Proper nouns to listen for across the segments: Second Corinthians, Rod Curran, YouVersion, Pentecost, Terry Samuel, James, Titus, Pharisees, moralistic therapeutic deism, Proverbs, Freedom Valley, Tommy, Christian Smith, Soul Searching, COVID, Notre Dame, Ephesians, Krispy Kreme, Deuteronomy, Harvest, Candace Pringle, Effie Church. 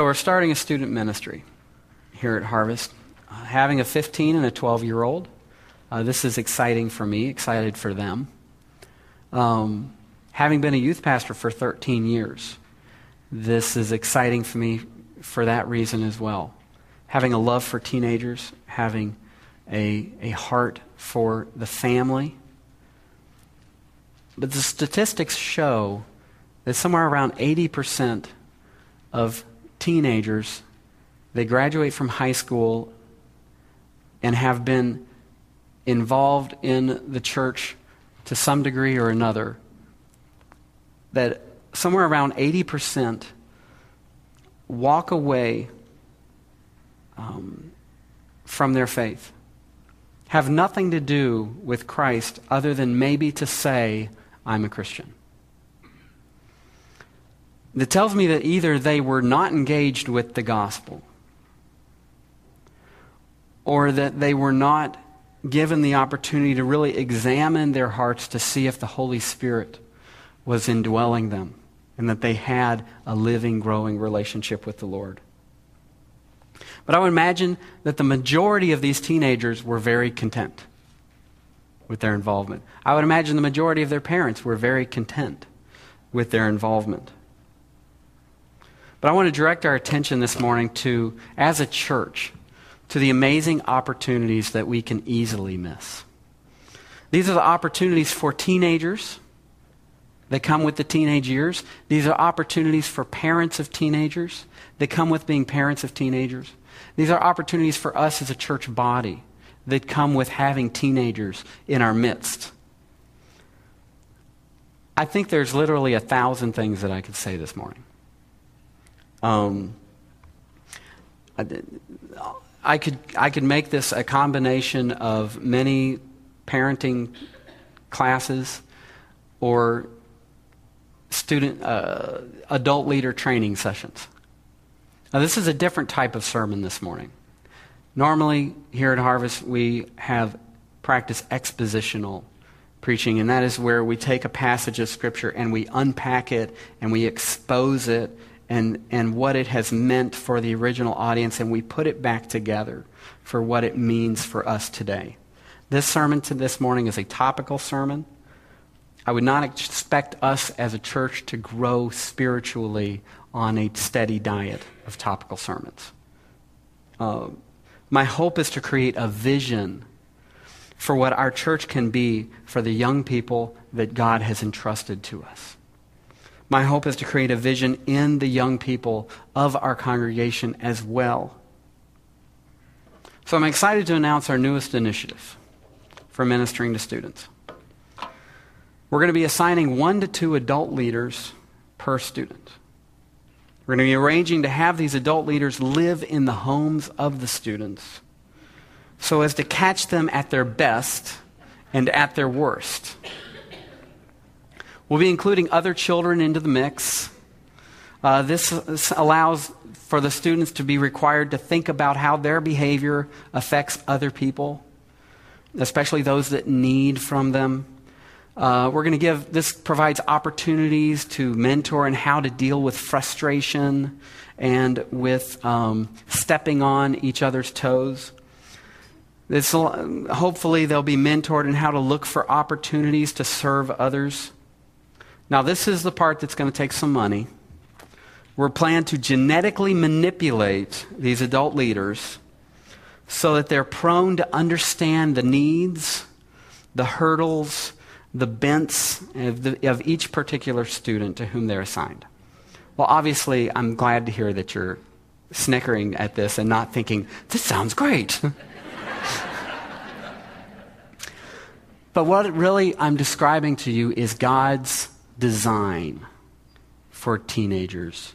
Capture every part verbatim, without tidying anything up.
So we're starting a student ministry here at Harvest, uh, having a fifteen and a twelve-year-old. Uh, this is exciting for me, excited for them. Um, having been a youth pastor for thirteen years, this is exciting for me for that reason as well. Having a love for teenagers, having a, a heart for the family. But the statistics show that somewhere around eighty percent of teenagers, they graduate from high school and have been involved in the church to some degree or another, that somewhere around eighty percent walk away um, from their faith, have nothing to do with Christ other than maybe to say, I'm a Christian. That tells me that either they were not engaged with the gospel or that they were not given the opportunity to really examine their hearts to see if the Holy Spirit was indwelling them and that they had a living, growing relationship with the Lord. But I would imagine that the majority of these teenagers were very content with their involvement. I would imagine the majority of their parents were very content with their involvement. But I want to direct our attention this morning to, as a church, to the amazing opportunities that we can easily miss. These are the opportunities for teenagers that come with the teenage years. These are opportunities for parents of teenagers that come with being parents of teenagers. These are opportunities for us as a church body that come with having teenagers in our midst. I think there's literally a thousand things that I could say this morning. Um, I, I could I could make this a combination of many parenting classes or student uh, adult leader training sessions. Now, this is a different type of sermon this morning. Normally, here at Harvest, we have practiced expositional preaching, and that is where we take a passage of Scripture and we unpack it and we expose it and and what it has meant for the original audience, and we put it back together for what it means for us today. This sermon to this morning is a topical sermon. I would not expect us as a church to grow spiritually on a steady diet of topical sermons. Uh, my hope is to create a vision for what our church can be for the young people that God has entrusted to us. My hope is to create a vision in the young people of our congregation as well. So I'm excited to announce our newest initiative for ministering to students. We're going to be assigning one to two adult leaders per student. We're going to be arranging to have these adult leaders live in the homes of the students so as to catch them at their best and at their worst. We'll be including other children into the mix. Uh, this, this allows for the students to be required to think about how their behavior affects other people, especially those that need from them. Uh, we're going to give, this provides opportunities to mentor and how to deal with frustration and with um, stepping on each other's toes. This, hopefully they'll be mentored in how to look for opportunities to serve others. Now, this is the part that's going to take some money. We're planning to genetically manipulate these adult leaders so that they're prone to understand the needs, the hurdles, the bents of, the, of each particular student to whom they're assigned. Well, obviously, I'm glad to hear that you're snickering at this and not thinking, this sounds great. But what really I'm describing to you is God's design for teenagers,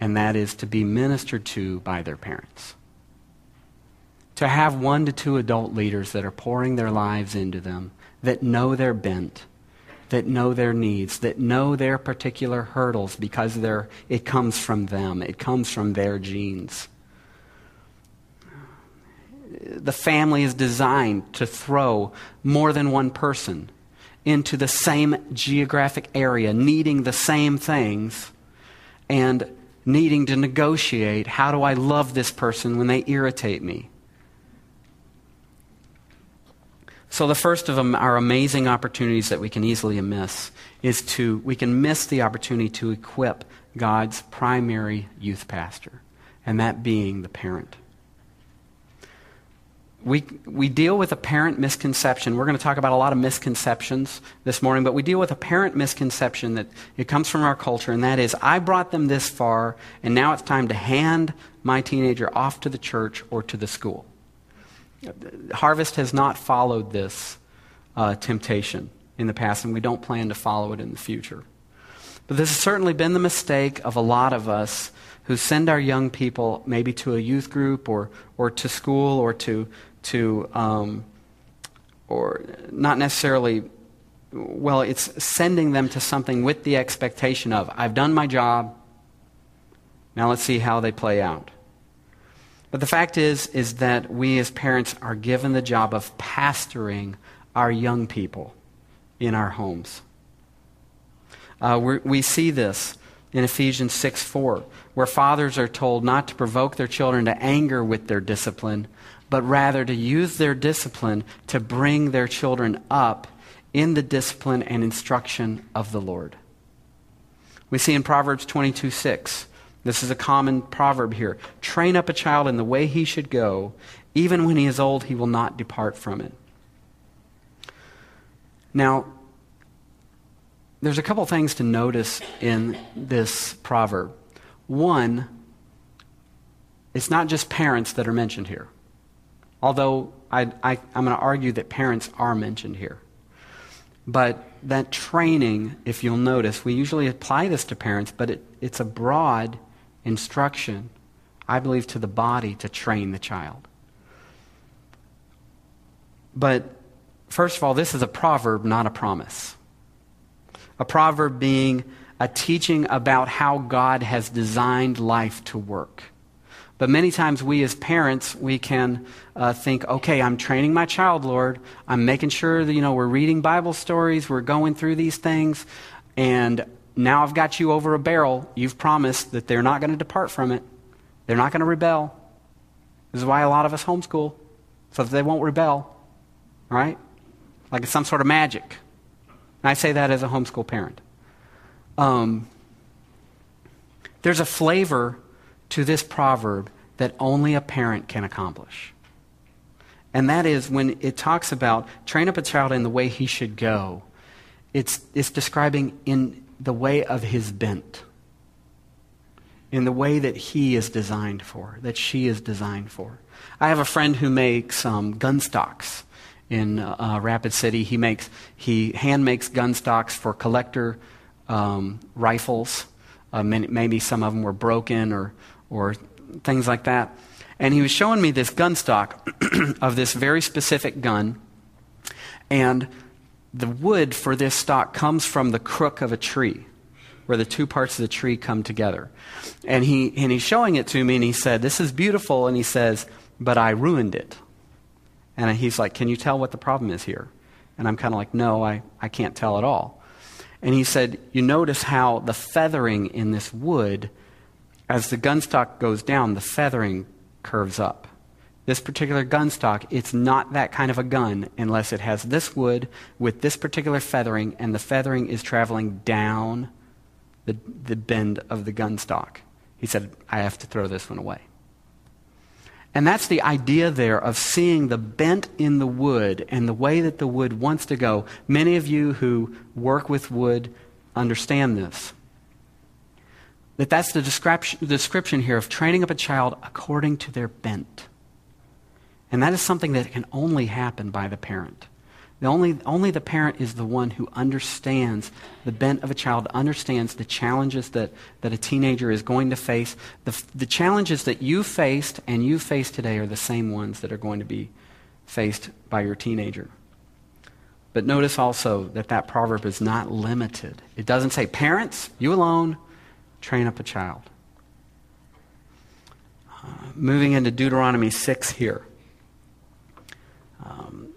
and that is to be ministered to by their parents. To have one to two adult leaders that are pouring their lives into them, that know their bent, that know their needs, that know their particular hurdles because they're, it comes from them, it comes from their genes. The family is designed to throw more than one person into the same geographic area, needing the same things, and needing to negotiate, how do I love this person when they irritate me? So the first of them are amazing opportunities that we can easily miss, is to, we can miss the opportunity to equip God's primary youth pastor, and that being the parent. We, we deal with a parent misconception. We're going to talk about a lot of misconceptions this morning, but we deal with a parent misconception that it comes from our culture, and that is, I brought them this far, and now it's time to hand my teenager off to the church or to the school. Harvest has not followed this uh, temptation in the past, and we don't plan to follow it in the future. But this has certainly been the mistake of a lot of us who send our young people maybe to a youth group or or to school or to to um, or not necessarily. Well, it's sending them to something with the expectation of, I've done my job. Now let's see how they play out. But the fact is, is that we as parents are given the job of pastoring our young people in our homes. Uh, we're, we see this in Ephesians six four, where fathers are told not to provoke their children to anger with their discipline, but rather to use their discipline to bring their children up in the discipline and instruction of the Lord. We see in Proverbs twenty-two six, this is a common proverb here. Train up a child in the way he should go. Even when he is old, he will not depart from it. Now, there's a couple things to notice in this proverb. One, it's not just parents that are mentioned here. Although I, I, I'm going to argue that parents are mentioned here. But that training, if you'll notice, we usually apply this to parents, but it, it's a broad instruction, I believe, to the body to train the child. But first of all, this is a proverb, not a promise. A proverb being a teaching about how God has designed life to work. But many times we as parents, we can uh, think, okay, I'm training my child, Lord. I'm making sure that, you know, we're reading Bible stories. We're going through these things. And now I've got you over a barrel. You've promised that they're not going to depart from it. They're not going to rebel. This is why a lot of us homeschool, so that they won't rebel, right? Like it's some sort of magic. And I say that as a homeschool parent. Um, there's a flavor to this proverb that only a parent can accomplish. And that is when it talks about train up a child in the way he should go, it's, it's describing in the way of his bent, in the way that he is designed for, that she is designed for. I have a friend who makes um, gun stocks in uh, Rapid City. He makes, he hand makes gun stocks for collector um, rifles. Uh, maybe some of them were broken or or things like that. And he was showing me this gun stock of this very specific gun. And the wood for this stock comes from the crook of a tree, where the two parts of the tree come together. And he and he's showing it to me, and he said, this is beautiful. And he says, but I ruined it. And he's like, can you tell what the problem is here? And I'm kind of like, no, I, I can't tell at all. And he said, you notice how the feathering in this wood, as the gun stock goes down, the feathering curves up. This particular gun stock, it's not that kind of a gun unless it has this wood with this particular feathering, and the feathering is traveling down the, the bend of the gun stock. He said, I have to throw this one away. And that's the idea there of seeing the bent in the wood and the way that the wood wants to go. Many of you who work with wood understand this. That that's the description, description here of training up a child according to their bent. And that is something that can only happen by the parent. The only, only the parent is the one who understands the bent of a child, understands the challenges that, that a teenager is going to face. The, the challenges that you faced and you face today are the same ones that are going to be faced by your teenager. But notice also that that proverb is not limited. It doesn't say, parents, you alone, train up a child. Uh, moving into Deuteronomy six here. Um,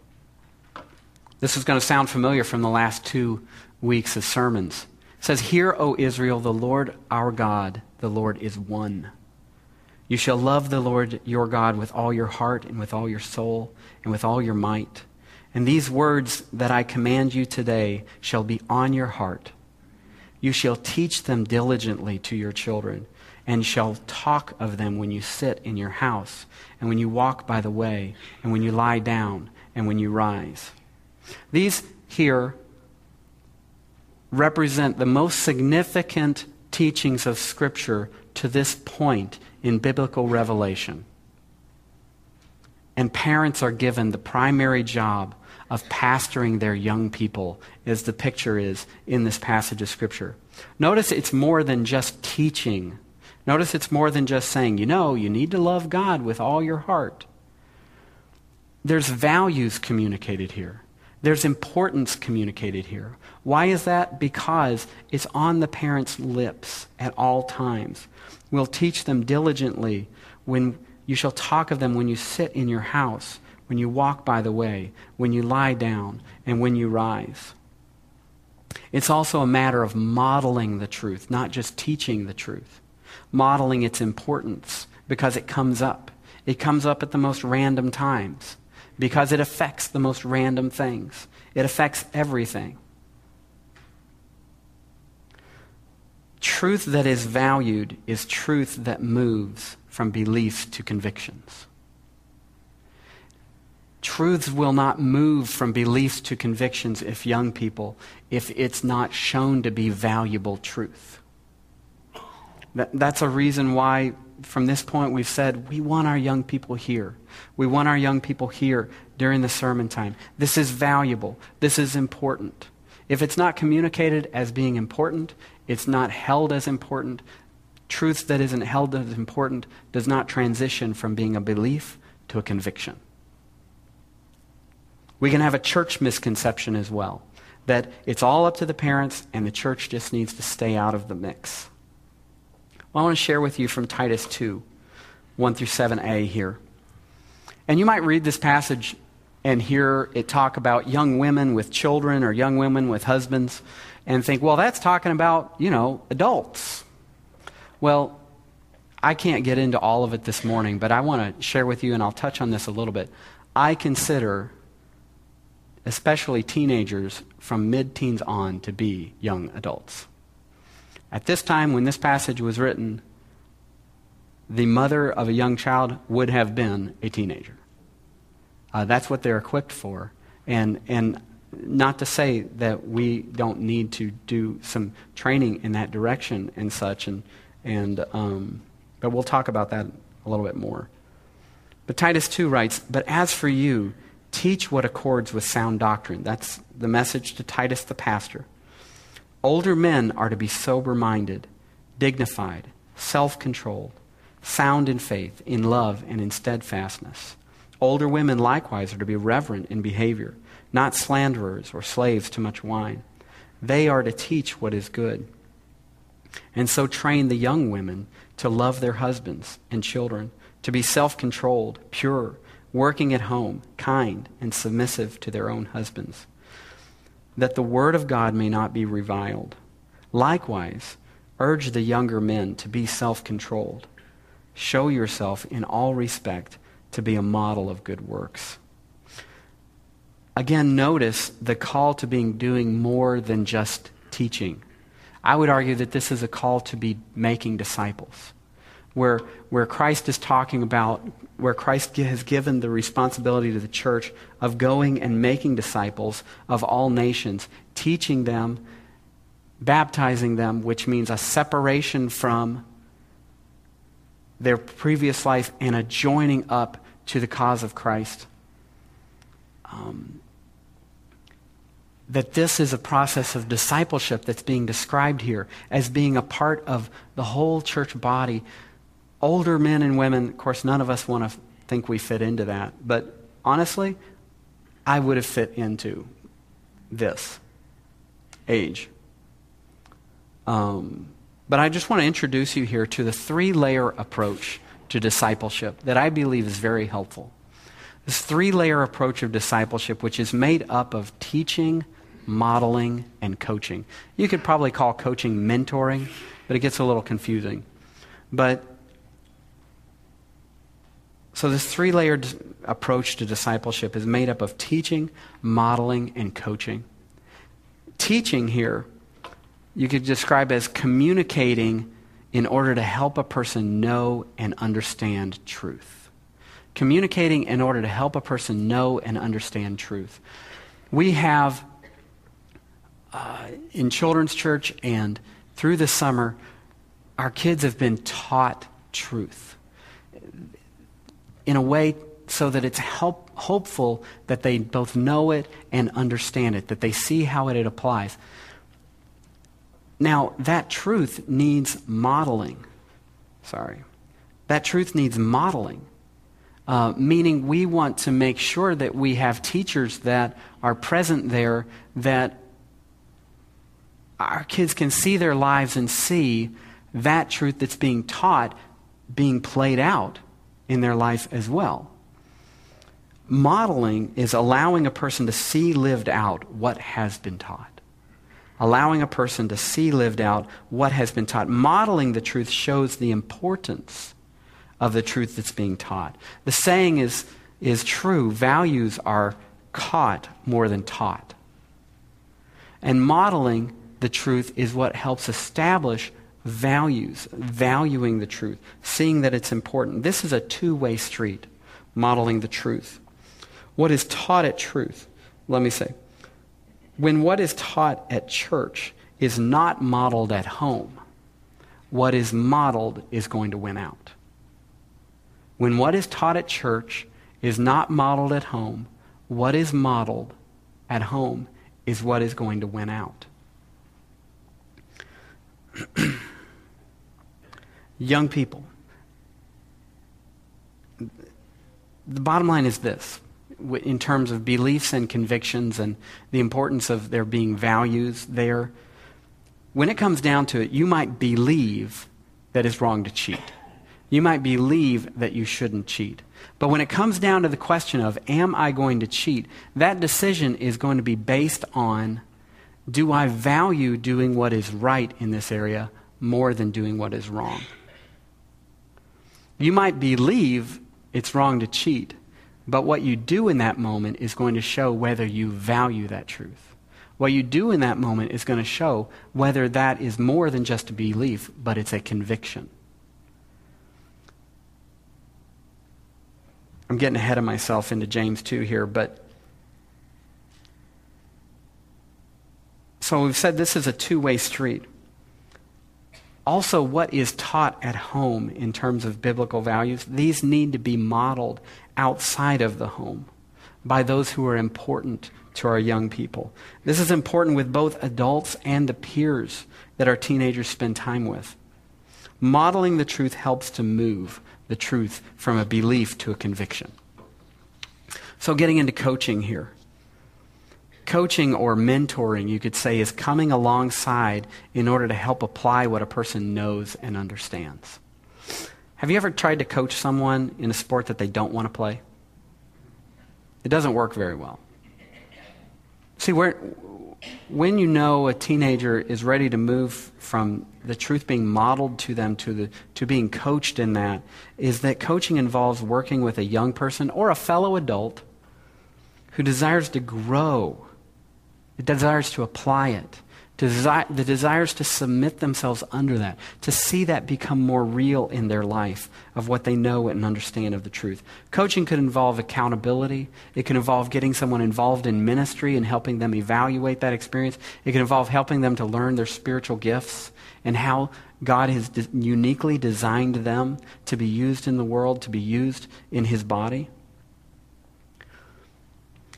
this is going to sound familiar from the last two weeks of sermons. It says, "Hear, O Israel, the Lord our God, the Lord is one. You shall love the Lord your God with all your heart and with all your soul and with all your might. And these words that I command you today shall be on your heart. You shall teach them diligently to your children and shall talk of them when you sit in your house and when you walk by the way and when you lie down and when you rise." These here represent the most significant teachings of Scripture to this point in biblical revelation. And parents are given the primary job of pastoring their young people, as the picture is in this passage of Scripture. Notice it's more than just teaching. Notice it's more than just saying, you know, you need to love God with all your heart. There's values communicated here. There's importance communicated here. Why is that? Because it's on the parents' lips at all times. We'll teach them diligently. When you shall talk of them when you sit in your house, when you walk by the way, when you lie down, and when you rise. It's also a matter of modeling the truth, not just teaching the truth. Modeling its importance because it comes up. It comes up at the most random times because it affects the most random things. It affects everything. Truth that is valued is truth that moves from beliefs to convictions. Truths will not move from beliefs to convictions if young people, if it's not shown to be valuable truth. That, that's a reason why from this point we've said we want our young people here. We want our young people here during the sermon time. This is valuable. This is important. If it's not communicated as being important, it's not held as important. Truth that isn't held as important does not transition from being a belief to a conviction. We can have a church misconception as well, that it's all up to the parents and the church just needs to stay out of the mix. Well, I want to share with you from Titus two, one through seven a here. And you might read this passage and hear it talk about young women with children or young women with husbands and think, well, that's talking about, you know, adults. Well, I can't get into all of it this morning, but I want to share with you, and I'll touch on this a little bit. I consider especially teenagers from mid-teens on to be young adults. At this time, when this passage was written, the mother of a young child would have been a teenager. Uh, that's what they're equipped for. And, and not to say that we don't need to do some training in that direction and such, and And um, but we'll talk about that a little bit more. But Titus two writes, "But as for you, teach what accords with sound doctrine." That's the message to Titus the pastor. "Older men are to be sober-minded, dignified, self-controlled, sound in faith, in love, and in steadfastness. Older women likewise are to be reverent in behavior, not slanderers or slaves to much wine. They are to teach what is good. And so train the young women to love their husbands and children, to be self-controlled, pure, working at home, kind, and submissive to their own husbands, that the word of God may not be reviled. Likewise, urge the younger men to be self-controlled. Show yourself in all respect to be a model of good works." Again, notice the call to being doing more than just teaching. I would argue that this is a call to be making disciples, where, where Christ is talking about, where Christ has given the responsibility to the church of going and making disciples of all nations, teaching them, baptizing them, which means a separation from their previous life and a joining up to the cause of Christ. Um, that this is a process of discipleship that's being described here as being a part of the whole church body. Older men and women, of course, none of us want to think we fit into that, but honestly, I would have fit into this age. Um, but I just want to introduce you here to the three-layer approach to discipleship that I believe is very helpful. This three-layer approach of discipleship, which is made up of teaching, modeling, and coaching. You could probably call coaching mentoring, but it gets a little confusing. But so this three-layered approach to discipleship is made up of teaching, modeling, and coaching. Teaching here, you could describe as communicating in order to help a person know and understand truth. Communicating in order to help a person know and understand truth. We have, uh, in children's church and through the summer, our kids have been taught truth in a way so that it's help, hopeful that they both know it and understand it, that they see how it applies. Now, that truth needs modeling. Sorry. That truth needs modeling, uh, meaning we want to make sure that we have teachers that are present there, that our kids can see their lives and see that truth that's being taught being played out in their life as well. Modeling is allowing a person to see lived out what has been taught. Allowing a person to see lived out what has been taught. Modeling the truth shows the importance of the truth that's being taught. The saying is, is true. Values are caught more than taught. And modeling the truth is what helps establish values, valuing the truth, seeing that it's important. This is a two-way street, modeling the truth. What is taught at truth? Let me say, when what is taught at church is not modeled at home, what is modeled is going to win out. When what is taught at church is not modeled at home, what is modeled at home is what is going to win out. Young people, the bottom line is this. In terms of beliefs and convictions and the importance of there being values there, when it comes down to it, you might believe that it's wrong to cheat. You might believe that you shouldn't cheat. But when it comes down to the question of, am I going to cheat? That decision is going to be based on, do I value doing what is right in this area more than doing what is wrong? You might believe it's wrong to cheat, but what you do in that moment is going to show whether you value that truth. What you do in that moment is going to show whether that is more than just a belief, but it's a conviction. I'm getting ahead of myself into James two here, but so we've said this is a two-way street. Also, what is taught at home in terms of biblical values, these need to be modeled outside of the home by those who are important to our young people. This is important with both adults and the peers that our teenagers spend time with. Modeling the truth helps to move the truth from a belief to a conviction. So getting into coaching here. Coaching or mentoring, you could say, is coming alongside in order to help apply what a person knows and understands. Have you ever tried to coach someone in a sport that they don't want to play? It doesn't work very well. See, where, when you know a teenager is ready to move from the truth being modeled to them to, the, to being coached in that, is that coaching involves working with a young person or a fellow adult who desires to grow. It desires to apply it, desi- the desires to submit themselves under that, to see that become more real in their life of what they know and understand of the truth. Coaching could involve accountability. It can involve getting someone involved in ministry and helping them evaluate that experience. It can involve helping them to learn their spiritual gifts and how God has de- uniquely designed them to be used in the world, to be used in his body.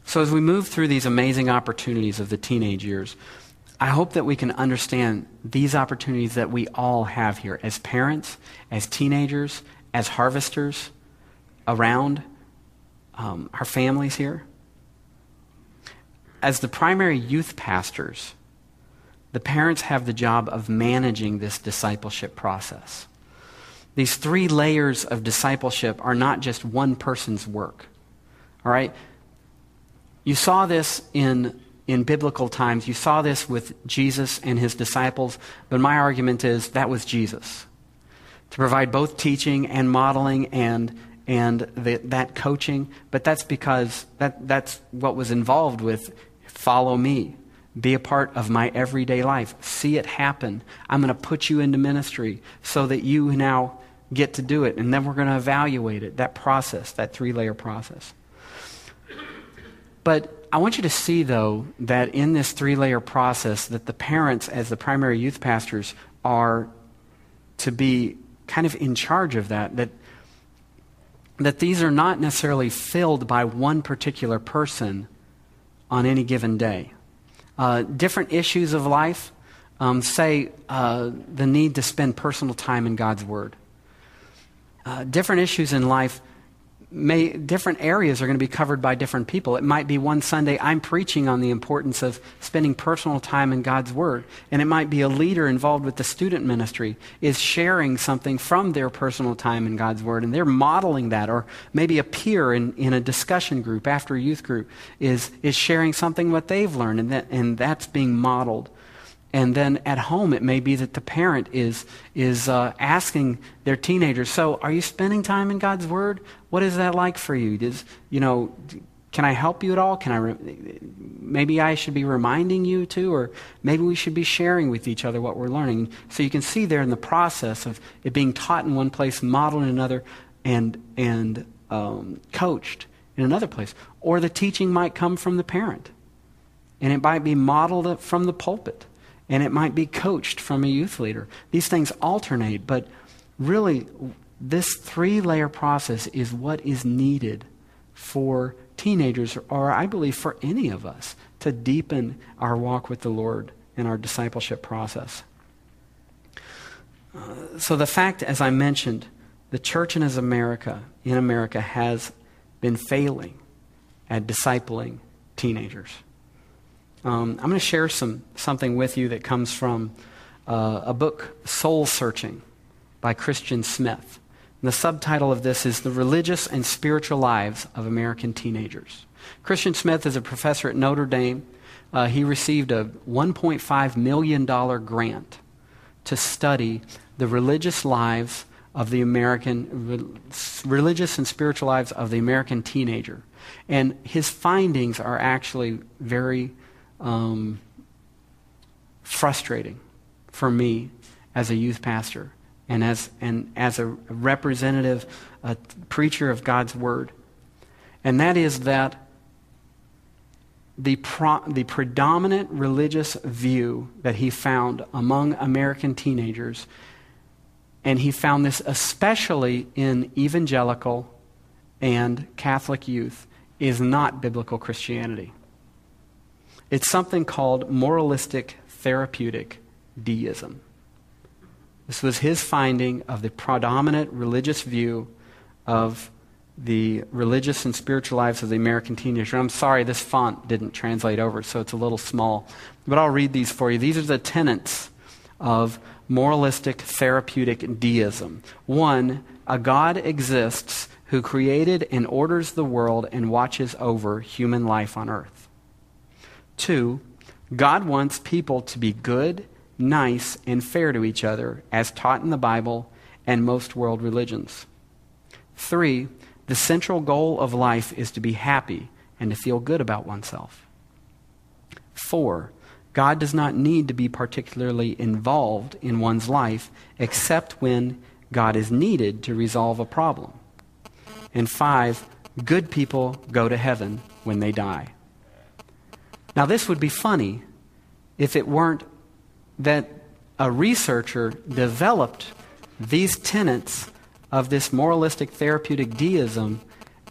So as we move through these amazing opportunities of the teenage years, I hope that we can understand these opportunities that we all have here as parents, as teenagers, as harvesters around um, our families here. As the primary youth pastors, the parents have the job of managing this discipleship process. These three layers of discipleship are not just one person's work, all right? You saw this in in biblical times. You saw this with Jesus and his disciples, but my argument is that was Jesus. To provide both teaching and modeling and and the, that coaching, but that's because that that's what was involved with follow me. Be a part of my everyday life. See it happen. I'm going to put you into ministry so that you now get to do it. And then we're going to evaluate it, that process, that three-layer process. But I want you to see, though, that in this three-layer process, that the parents, as the primary youth pastors, are to be kind of in charge of that, that, that these are not necessarily filled by one particular person on any given day. Uh, different issues of life, um, say uh, the need to spend personal time in God's Word. Uh, different issues in life, may different areas are going to be covered by different people. It might be one Sunday I'm preaching on the importance of spending personal time in God's Word, and it might be a leader involved with the student ministry is sharing something from their personal time in God's Word, and they're modeling that, or maybe a peer in, in a discussion group after a youth group is is sharing something what they've learned, and that and that's being modeled. And then at home, it may be that the parent is is uh, asking their teenagers, so are you spending time in God's Word? What is that like for you? Does, you know, can I help you at all? Can I? Re- maybe I should be reminding you too, or maybe we should be sharing with each other what we're learning. So you can see there in the process of it being taught in one place, modeled in another, and, and um, coached in another place. Or the teaching might come from the parent, and it might be modeled from the pulpit. And it might be coached from a youth leader. These things alternate, but really this three-layer process is what is needed for teenagers, or I believe for any of us, to deepen our walk with the Lord and our discipleship process. Uh, so the fact, as I mentioned, the church in America, in America has been failing at discipling teenagers. Um, I'm going to share some something with you that comes from uh, a book, Soul Searching, by Christian Smith. And the subtitle of this is The Religious and Spiritual Lives of American Teenagers. Christian Smith is a professor at Notre Dame. Uh, he received a one point five million dollars grant to study the religious lives of the American, re, religious and spiritual lives of the American teenager. And his findings are actually very Um, frustrating for me as a youth pastor and as and as a representative, a preacher of God's Word, and that is that the pro, the predominant religious view that he found among American teenagers, and he found this especially in evangelical and Catholic youth, is not biblical Christianity. It's something called moralistic therapeutic deism. This was his finding of the predominant religious view of the religious and spiritual lives of the American teenager. I'm sorry, this font didn't translate over, so it's a little small. But I'll read these for you. These are the tenets of moralistic therapeutic deism. One, a God exists who created and orders the world and watches over human life on earth. Two, God wants people to be good, nice, and fair to each other, as taught in the Bible and most world religions. Three, the central goal of life is to be happy and to feel good about oneself. Four, God does not need to be particularly involved in one's life except when God is needed to resolve a problem. And five, good people go to heaven when they die. Now, this would be funny if it weren't that a researcher developed these tenets of this moralistic therapeutic deism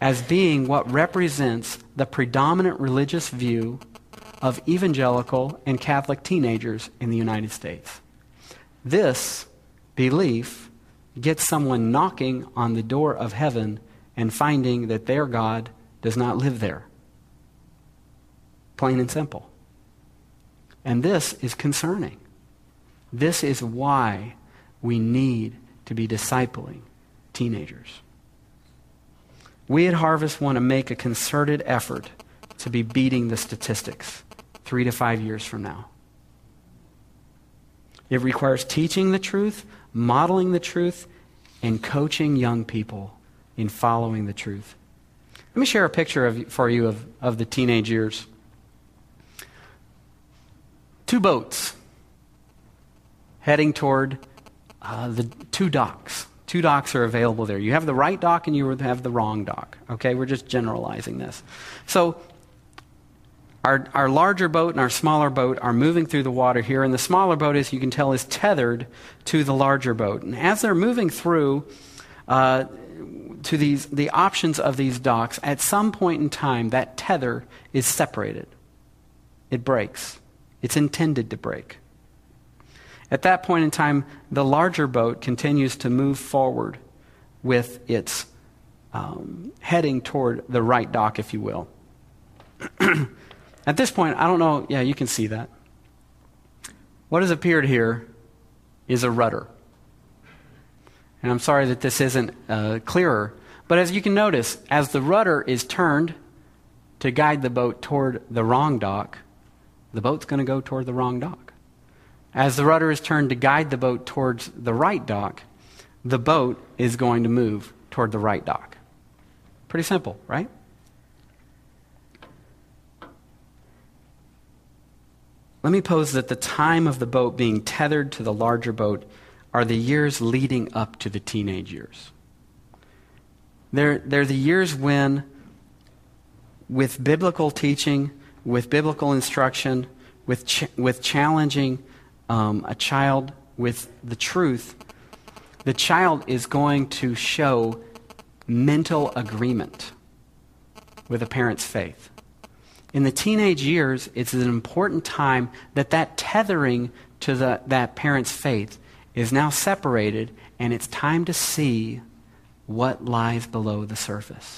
as being what represents the predominant religious view of evangelical and Catholic teenagers in the United States. This belief gets someone knocking on the door of heaven and finding that their God does not live there. Plain and simple. And this is concerning. This is why we need to be discipling teenagers. We at Harvest want to make a concerted effort to be beating the statistics three to five years from now. It requires teaching the truth, modeling the truth, and coaching young people in following the truth. Let me share a picture of, for you of, of the teenage years. Two boats heading toward uh, the two docks. Two docks are available there. You have the right dock and you have the wrong dock. Okay, we're just generalizing this. So our, our larger boat and our smaller boat are moving through the water here, and the smaller boat, as you can tell, is tethered to the larger boat. And as they're moving through uh, to these the options of these docks, at some point in time, that tether is separated. It breaks. It's intended to break. At that point in time, the larger boat continues to move forward with its um, heading toward the right dock, if you will. At this point, I don't know, yeah, you can see that. What has appeared here is a rudder. And I'm sorry that this isn't uh, clearer, but as you can notice, as the rudder is turned to guide the boat toward the wrong dock, the boat's going to go toward the wrong dock. As the rudder is turned to guide the boat towards the right dock, the boat is going to move toward the right dock. Pretty simple, right? Let me pose that the time of the boat being tethered to the larger boat are the years leading up to the teenage years. They're, they're the years when, with biblical teaching, with biblical instruction, with ch- with challenging Um, a child with the truth, the child is going to show mental agreement with a parent's faith. In the teenage years, it's an important time that that tethering to the, that parent's faith is now separated, and it's time to see what lies below the surface.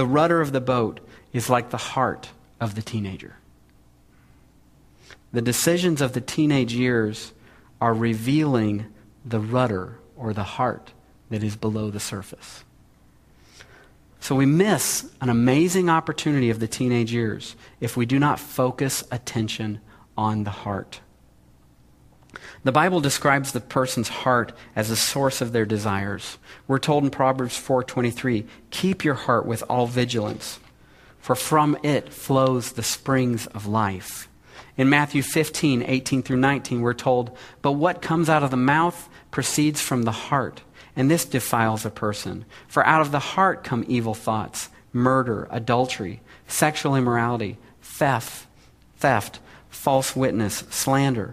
The rudder of the boat is like the heart of the teenager. The decisions of the teenage years are revealing the rudder or the heart that is below the surface. So we miss an amazing opportunity of the teenage years if we do not focus attention on the heart. The Bible describes the person's heart as the source of their desires. We're told in Proverbs four twenty-three, "Keep your heart with all vigilance, for from it flows the springs of life." In Matthew fifteen, eighteen through nineteen, we're told, "But what comes out of the mouth proceeds from the heart, and this defiles a person. For out of the heart come evil thoughts, murder, adultery, sexual immorality, theft, theft, false witness, slander.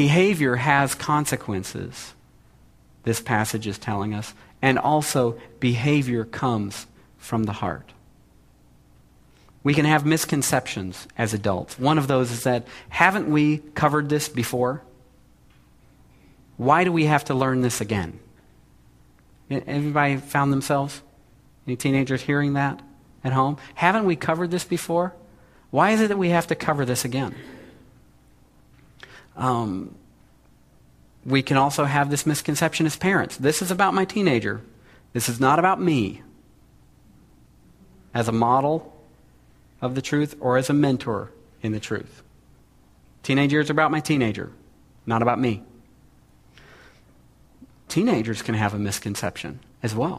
Behavior has consequences," this passage is telling us, "and also behavior comes from the heart." We can have misconceptions as adults. One of those is that, haven't we covered this before? Why do we have to learn this again? Anybody found themselves, any teenagers hearing that at home? Haven't we covered this before? Why is it that we have to cover this again? Um, we can also have this misconception as parents. This is about my teenager. This is not about me. As a model of the truth or as a mentor in the truth. Teenage years are about my teenager, not about me. Teenagers can have a misconception as well.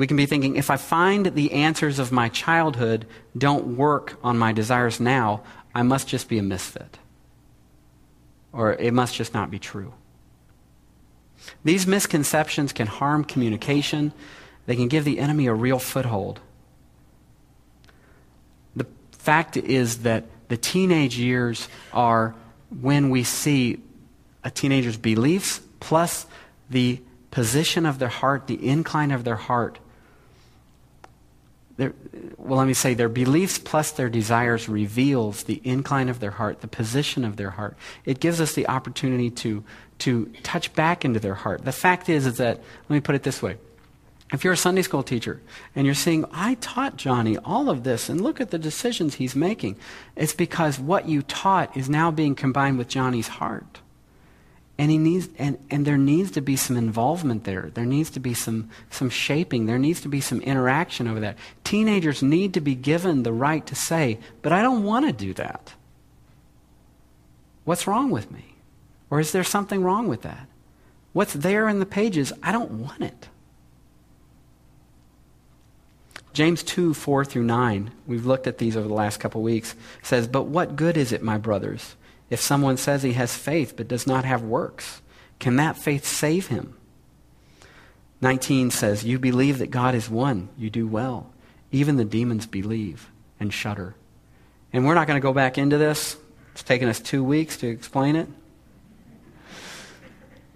We can be thinking, if I find the answers of my childhood don't work on my desires now, I must just be a misfit. Or it must just not be true. These misconceptions can harm communication. They can give the enemy a real foothold. Fact is that the teenage years are when we see a teenager's beliefs plus the position of their heart, the incline of their heart. Their, well, let me say, their beliefs plus their desires reveals the incline of their heart, the position of their heart. It gives us the opportunity to, to touch back into their heart. The fact is, is that, let me put it this way. If you're a Sunday school teacher and you're saying, I taught Johnny all of this and look at the decisions he's making, it's because what you taught is now being combined with Johnny's heart. And he needs, and, and there needs to be some involvement there. There needs to be some, some shaping. There needs to be some interaction over that. Teenagers need to be given the right to say, but I don't want to do that. What's wrong with me? Or is there something wrong with that? What's there in the pages? I don't want it. James two, four through nine, we've looked at these over the last couple weeks, says, but what good is it, my brothers, if someone says he has faith but does not have works? Can that faith save him? nineteen says, you believe that God is one. You do well. Even the demons believe and shudder. And we're not going to go back into this. It's taken us two weeks to explain it.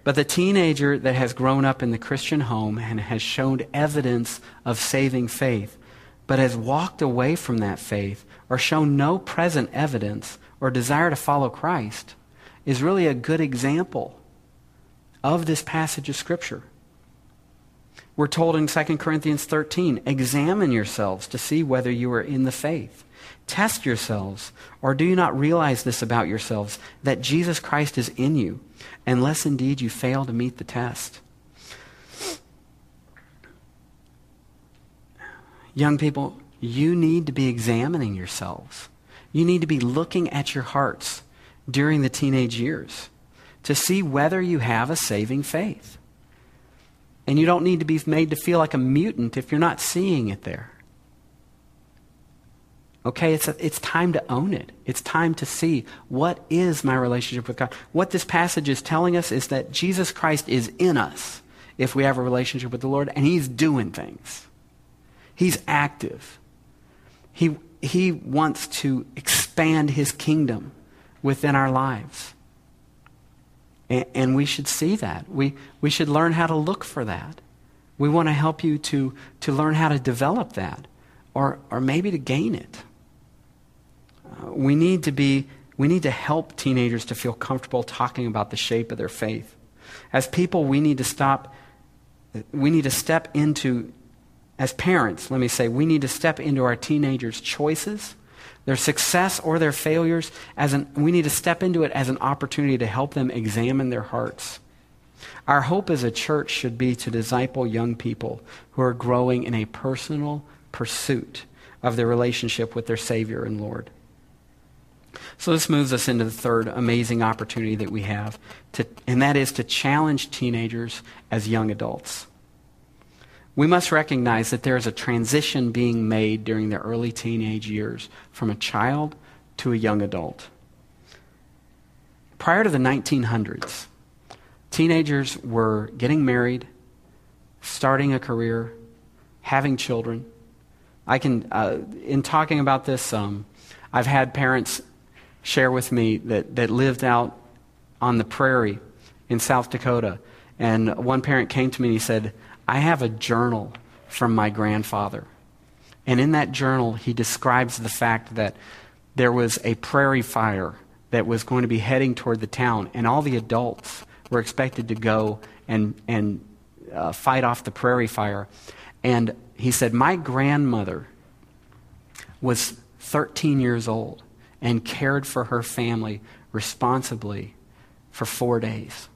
But the teenager that has grown up in the Christian home and has shown evidence of saving faith, but has walked away from that faith or shown no present evidence or desire to follow Christ, is really a good example of this passage of Scripture. We're told in Second Corinthians thirteen, examine yourselves to see whether you are in the faith. Test yourselves, or do you not realize this about yourselves, that Jesus Christ is in you, unless indeed you fail to meet the test? Young people, you need to be examining yourselves. You need to be looking at your hearts during the teenage years to see whether you have a saving faith. And you don't need to be made to feel like a mutant if you're not seeing it there. Okay, it's, a, it's time to own it. It's time to see, what is my relationship with God? What this passage is telling us is that Jesus Christ is in us if we have a relationship with the Lord, and he's doing things. He's active. He, he wants to expand his kingdom within our lives. And, and we should see that. We, we should learn how to look for that. We want to help you to, to learn how to develop that, or, or maybe to gain it. We need to be, we need to help teenagers to feel comfortable talking about the shape of their faith. As people, we need to stop, we need to step into, as parents, let me say, we need to step into our teenagers' choices, their success or their failures, as an, we need to step into it as an opportunity to help them examine their hearts. Our hope as a church should be to disciple young people who are growing in a personal pursuit of their relationship with their Savior and Lord. So this moves us into the third amazing opportunity that we have, to, and that is to challenge teenagers as young adults. We must recognize that there is a transition being made during the early teenage years from a child to a young adult. Prior to the nineteen hundreds, teenagers were getting married, starting a career, having children. I can, uh, in talking about this, um, I've had parents share with me that, that lived out on the prairie in South Dakota. And one parent came to me and he said, I have a journal from my grandfather. And in that journal, he describes the fact that there was a prairie fire that was going to be heading toward the town, and all the adults were expected to go and, and uh, fight off the prairie fire. And he said, my grandmother was thirteen years old and cared for her family responsibly for four days.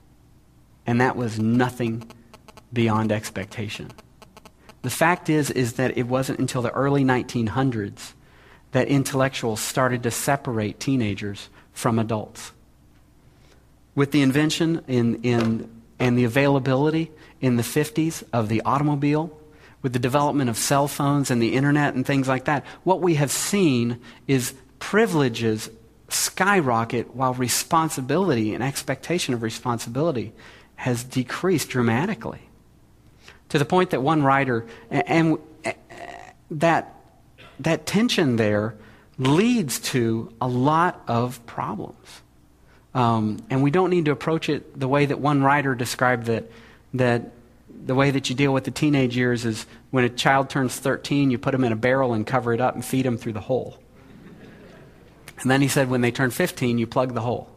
And that was nothing beyond expectation. The fact is, is that it wasn't until the early nineteen hundreds that intellectuals started to separate teenagers from adults. With the invention in, in, and the availability in the fifties of the automobile, with the development of cell phones and the internet and things like that, what we have seen is privileges skyrocket while responsibility and expectation of responsibility has decreased dramatically. To the point that one writer, and, and that, that tension there leads to a lot of problems. Um, and we don't need to approach it the way that one writer described that, that the way that you deal with the teenage years is when a child turns thirteen, you put them in a barrel and cover it up and feed them through the hole. And then he said, when they turn fifteen, you plug the hole.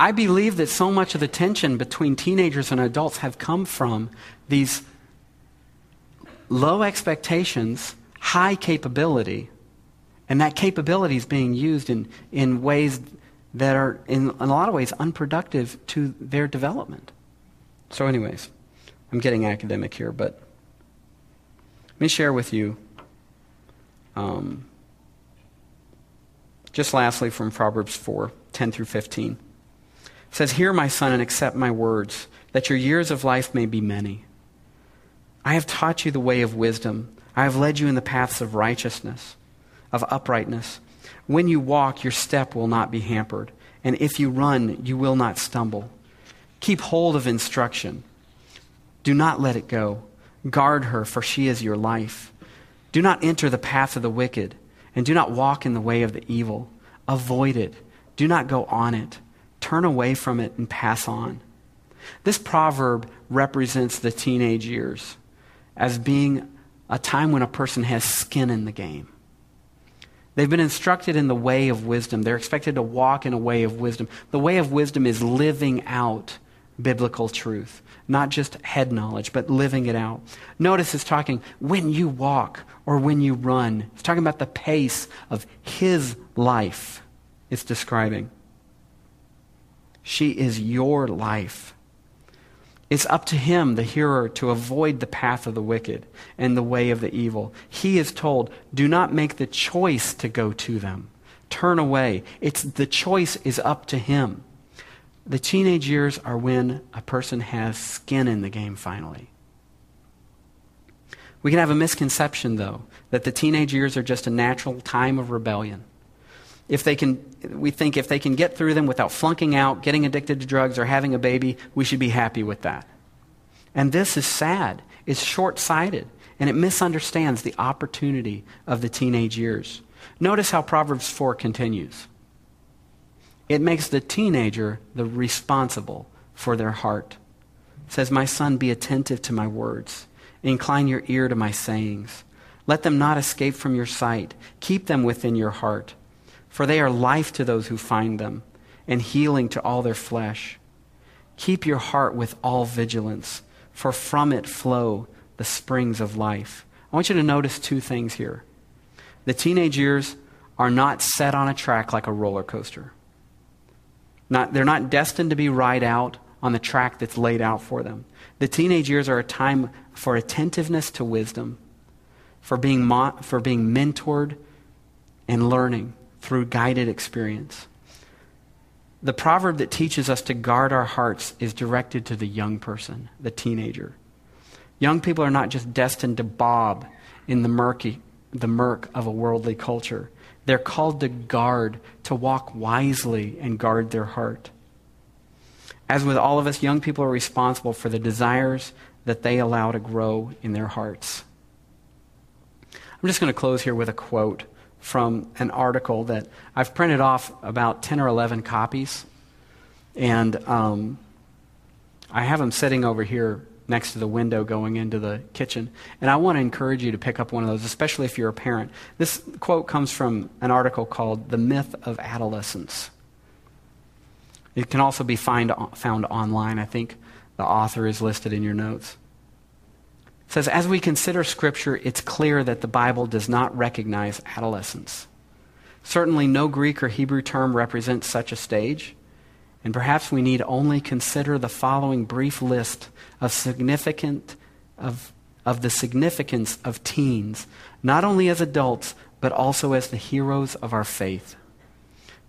I believe that so much of the tension between teenagers and adults have come from these low expectations, high capability, and that capability is being used in, in ways that are, in, in a lot of ways, unproductive to their development. So anyways, I'm getting academic here, but let me share with you, um, just lastly from Proverbs four, ten through fifteen. It says, "Hear, my son, and accept my words, that your years of life may be many. I have taught you the way of wisdom. I have led you in the paths of righteousness, of uprightness. When you walk, your step will not be hampered, and if you run, you will not stumble. Keep hold of instruction. Do not let it go. Guard her, for she is your life. Do not enter the path of the wicked, and do not walk in the way of the evil. Avoid it. Do not go on it. Turn away from it and pass on." This proverb represents the teenage years as being a time when a person has skin in the game. They've been instructed in the way of wisdom. They're expected to walk in a way of wisdom. The way of wisdom is living out biblical truth, not just head knowledge, but living it out. Notice it's talking when you walk or when you run. It's talking about the pace of his life. It's describing. She is your life. It's up to him, the hearer, to avoid the path of the wicked and the way of the evil. He is told, do not make the choice to go to them. Turn away. It's the choice is up to him. The teenage years are when a person has skin in the game finally. We can have a misconception, though, that the teenage years are just a natural time of rebellion. If they can, we think if they can get through them without flunking out, getting addicted to drugs, or having a baby, we should be happy with that. And this is sad. It's short-sighted, and it misunderstands the opportunity of the teenage years. Notice how Proverbs four continues. It makes the teenager the responsible for their heart. It says, "My son, be attentive to my words. Incline your ear to my sayings. Let them not escape from your sight. Keep them within your heart. For they are life to those who find them, and healing to all their flesh. Keep your heart with all vigilance, for from it flow the springs of life." I want you to notice two things here. The teenage years are not set on a track like a roller coaster. Not, they're not destined to be ride out on the track that's laid out for them. The teenage years are a time for attentiveness to wisdom, for being, mo- for being mentored and learning through guided experience. The proverb that teaches us to guard our hearts is directed to the young person, the teenager. Young people are not just destined to bob in the murky, the murk of a worldly culture. They're called to guard, to walk wisely and guard their heart. As with all of us, young people are responsible for the desires that they allow to grow in their hearts. I'm just going to close here with a quote from an article that I've printed off about ten or eleven copies, and um, I have them sitting over here next to the window going into the kitchen, and I want to encourage you to pick up one of those, especially if you're a parent. This quote comes from an article called The Myth of Adolescence. It can also be find, found online. I think the author is listed in your notes. It says, "As we consider Scripture, it's clear that the Bible does not recognize adolescence. Certainly no Greek or Hebrew term represents such a stage, and perhaps we need only consider the following brief list of significant of, of the significance of teens, not only as adults, but also as the heroes of our faith.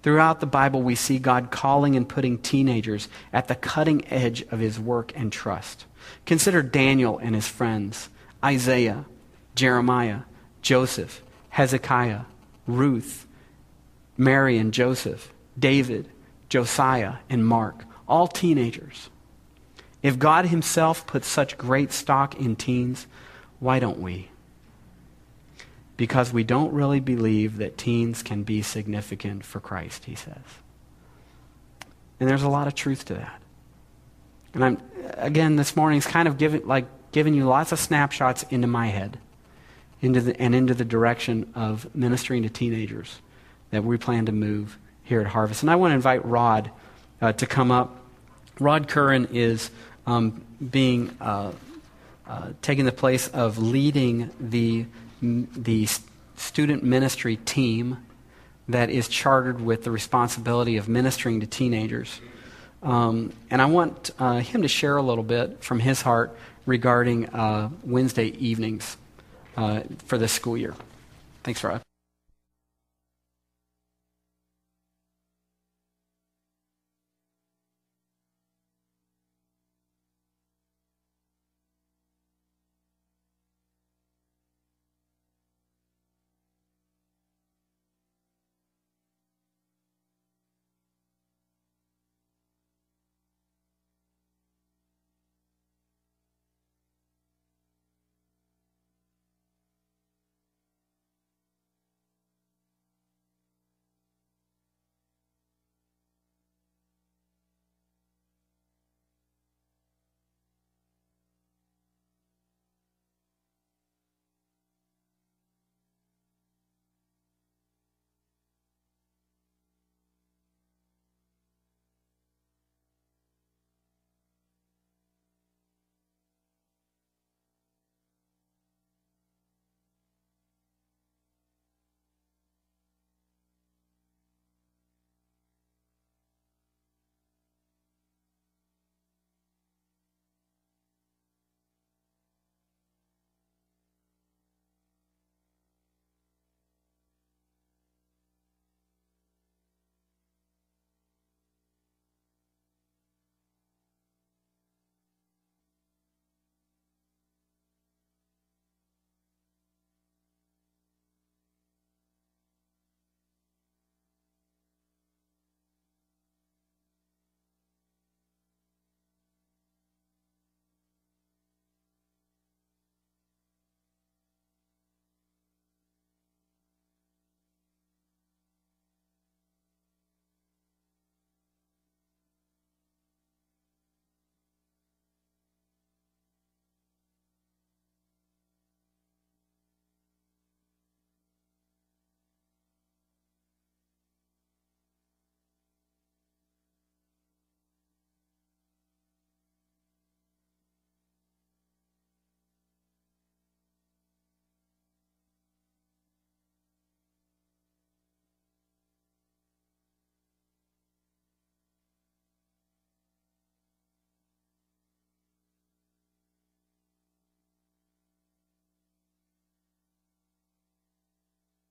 Throughout the Bible, we see God calling and putting teenagers at the cutting edge of his work and trust. Consider Daniel and his friends, Isaiah, Jeremiah, Joseph, Hezekiah, Ruth, Mary and Joseph, David, Josiah, and Mark, all teenagers. If God himself puts such great stock in teens, why don't we? Because we don't really believe that teens can be significant for Christ," he says. And there's a lot of truth to that. And I'm, again, this morning's kind of giving, like giving you lots of snapshots into my head, into the, and into the direction of ministering to teenagers that we plan to move here at Harvest. And I want to invite Rod uh, to come up. Rod Curran is um, being uh, uh, taking the place of leading the the student ministry team that is chartered with the responsibility of ministering to teenagers. Um, and I want uh, him to share a little bit from his heart regarding uh, Wednesday evenings uh, for this school year. Thanks, Rod.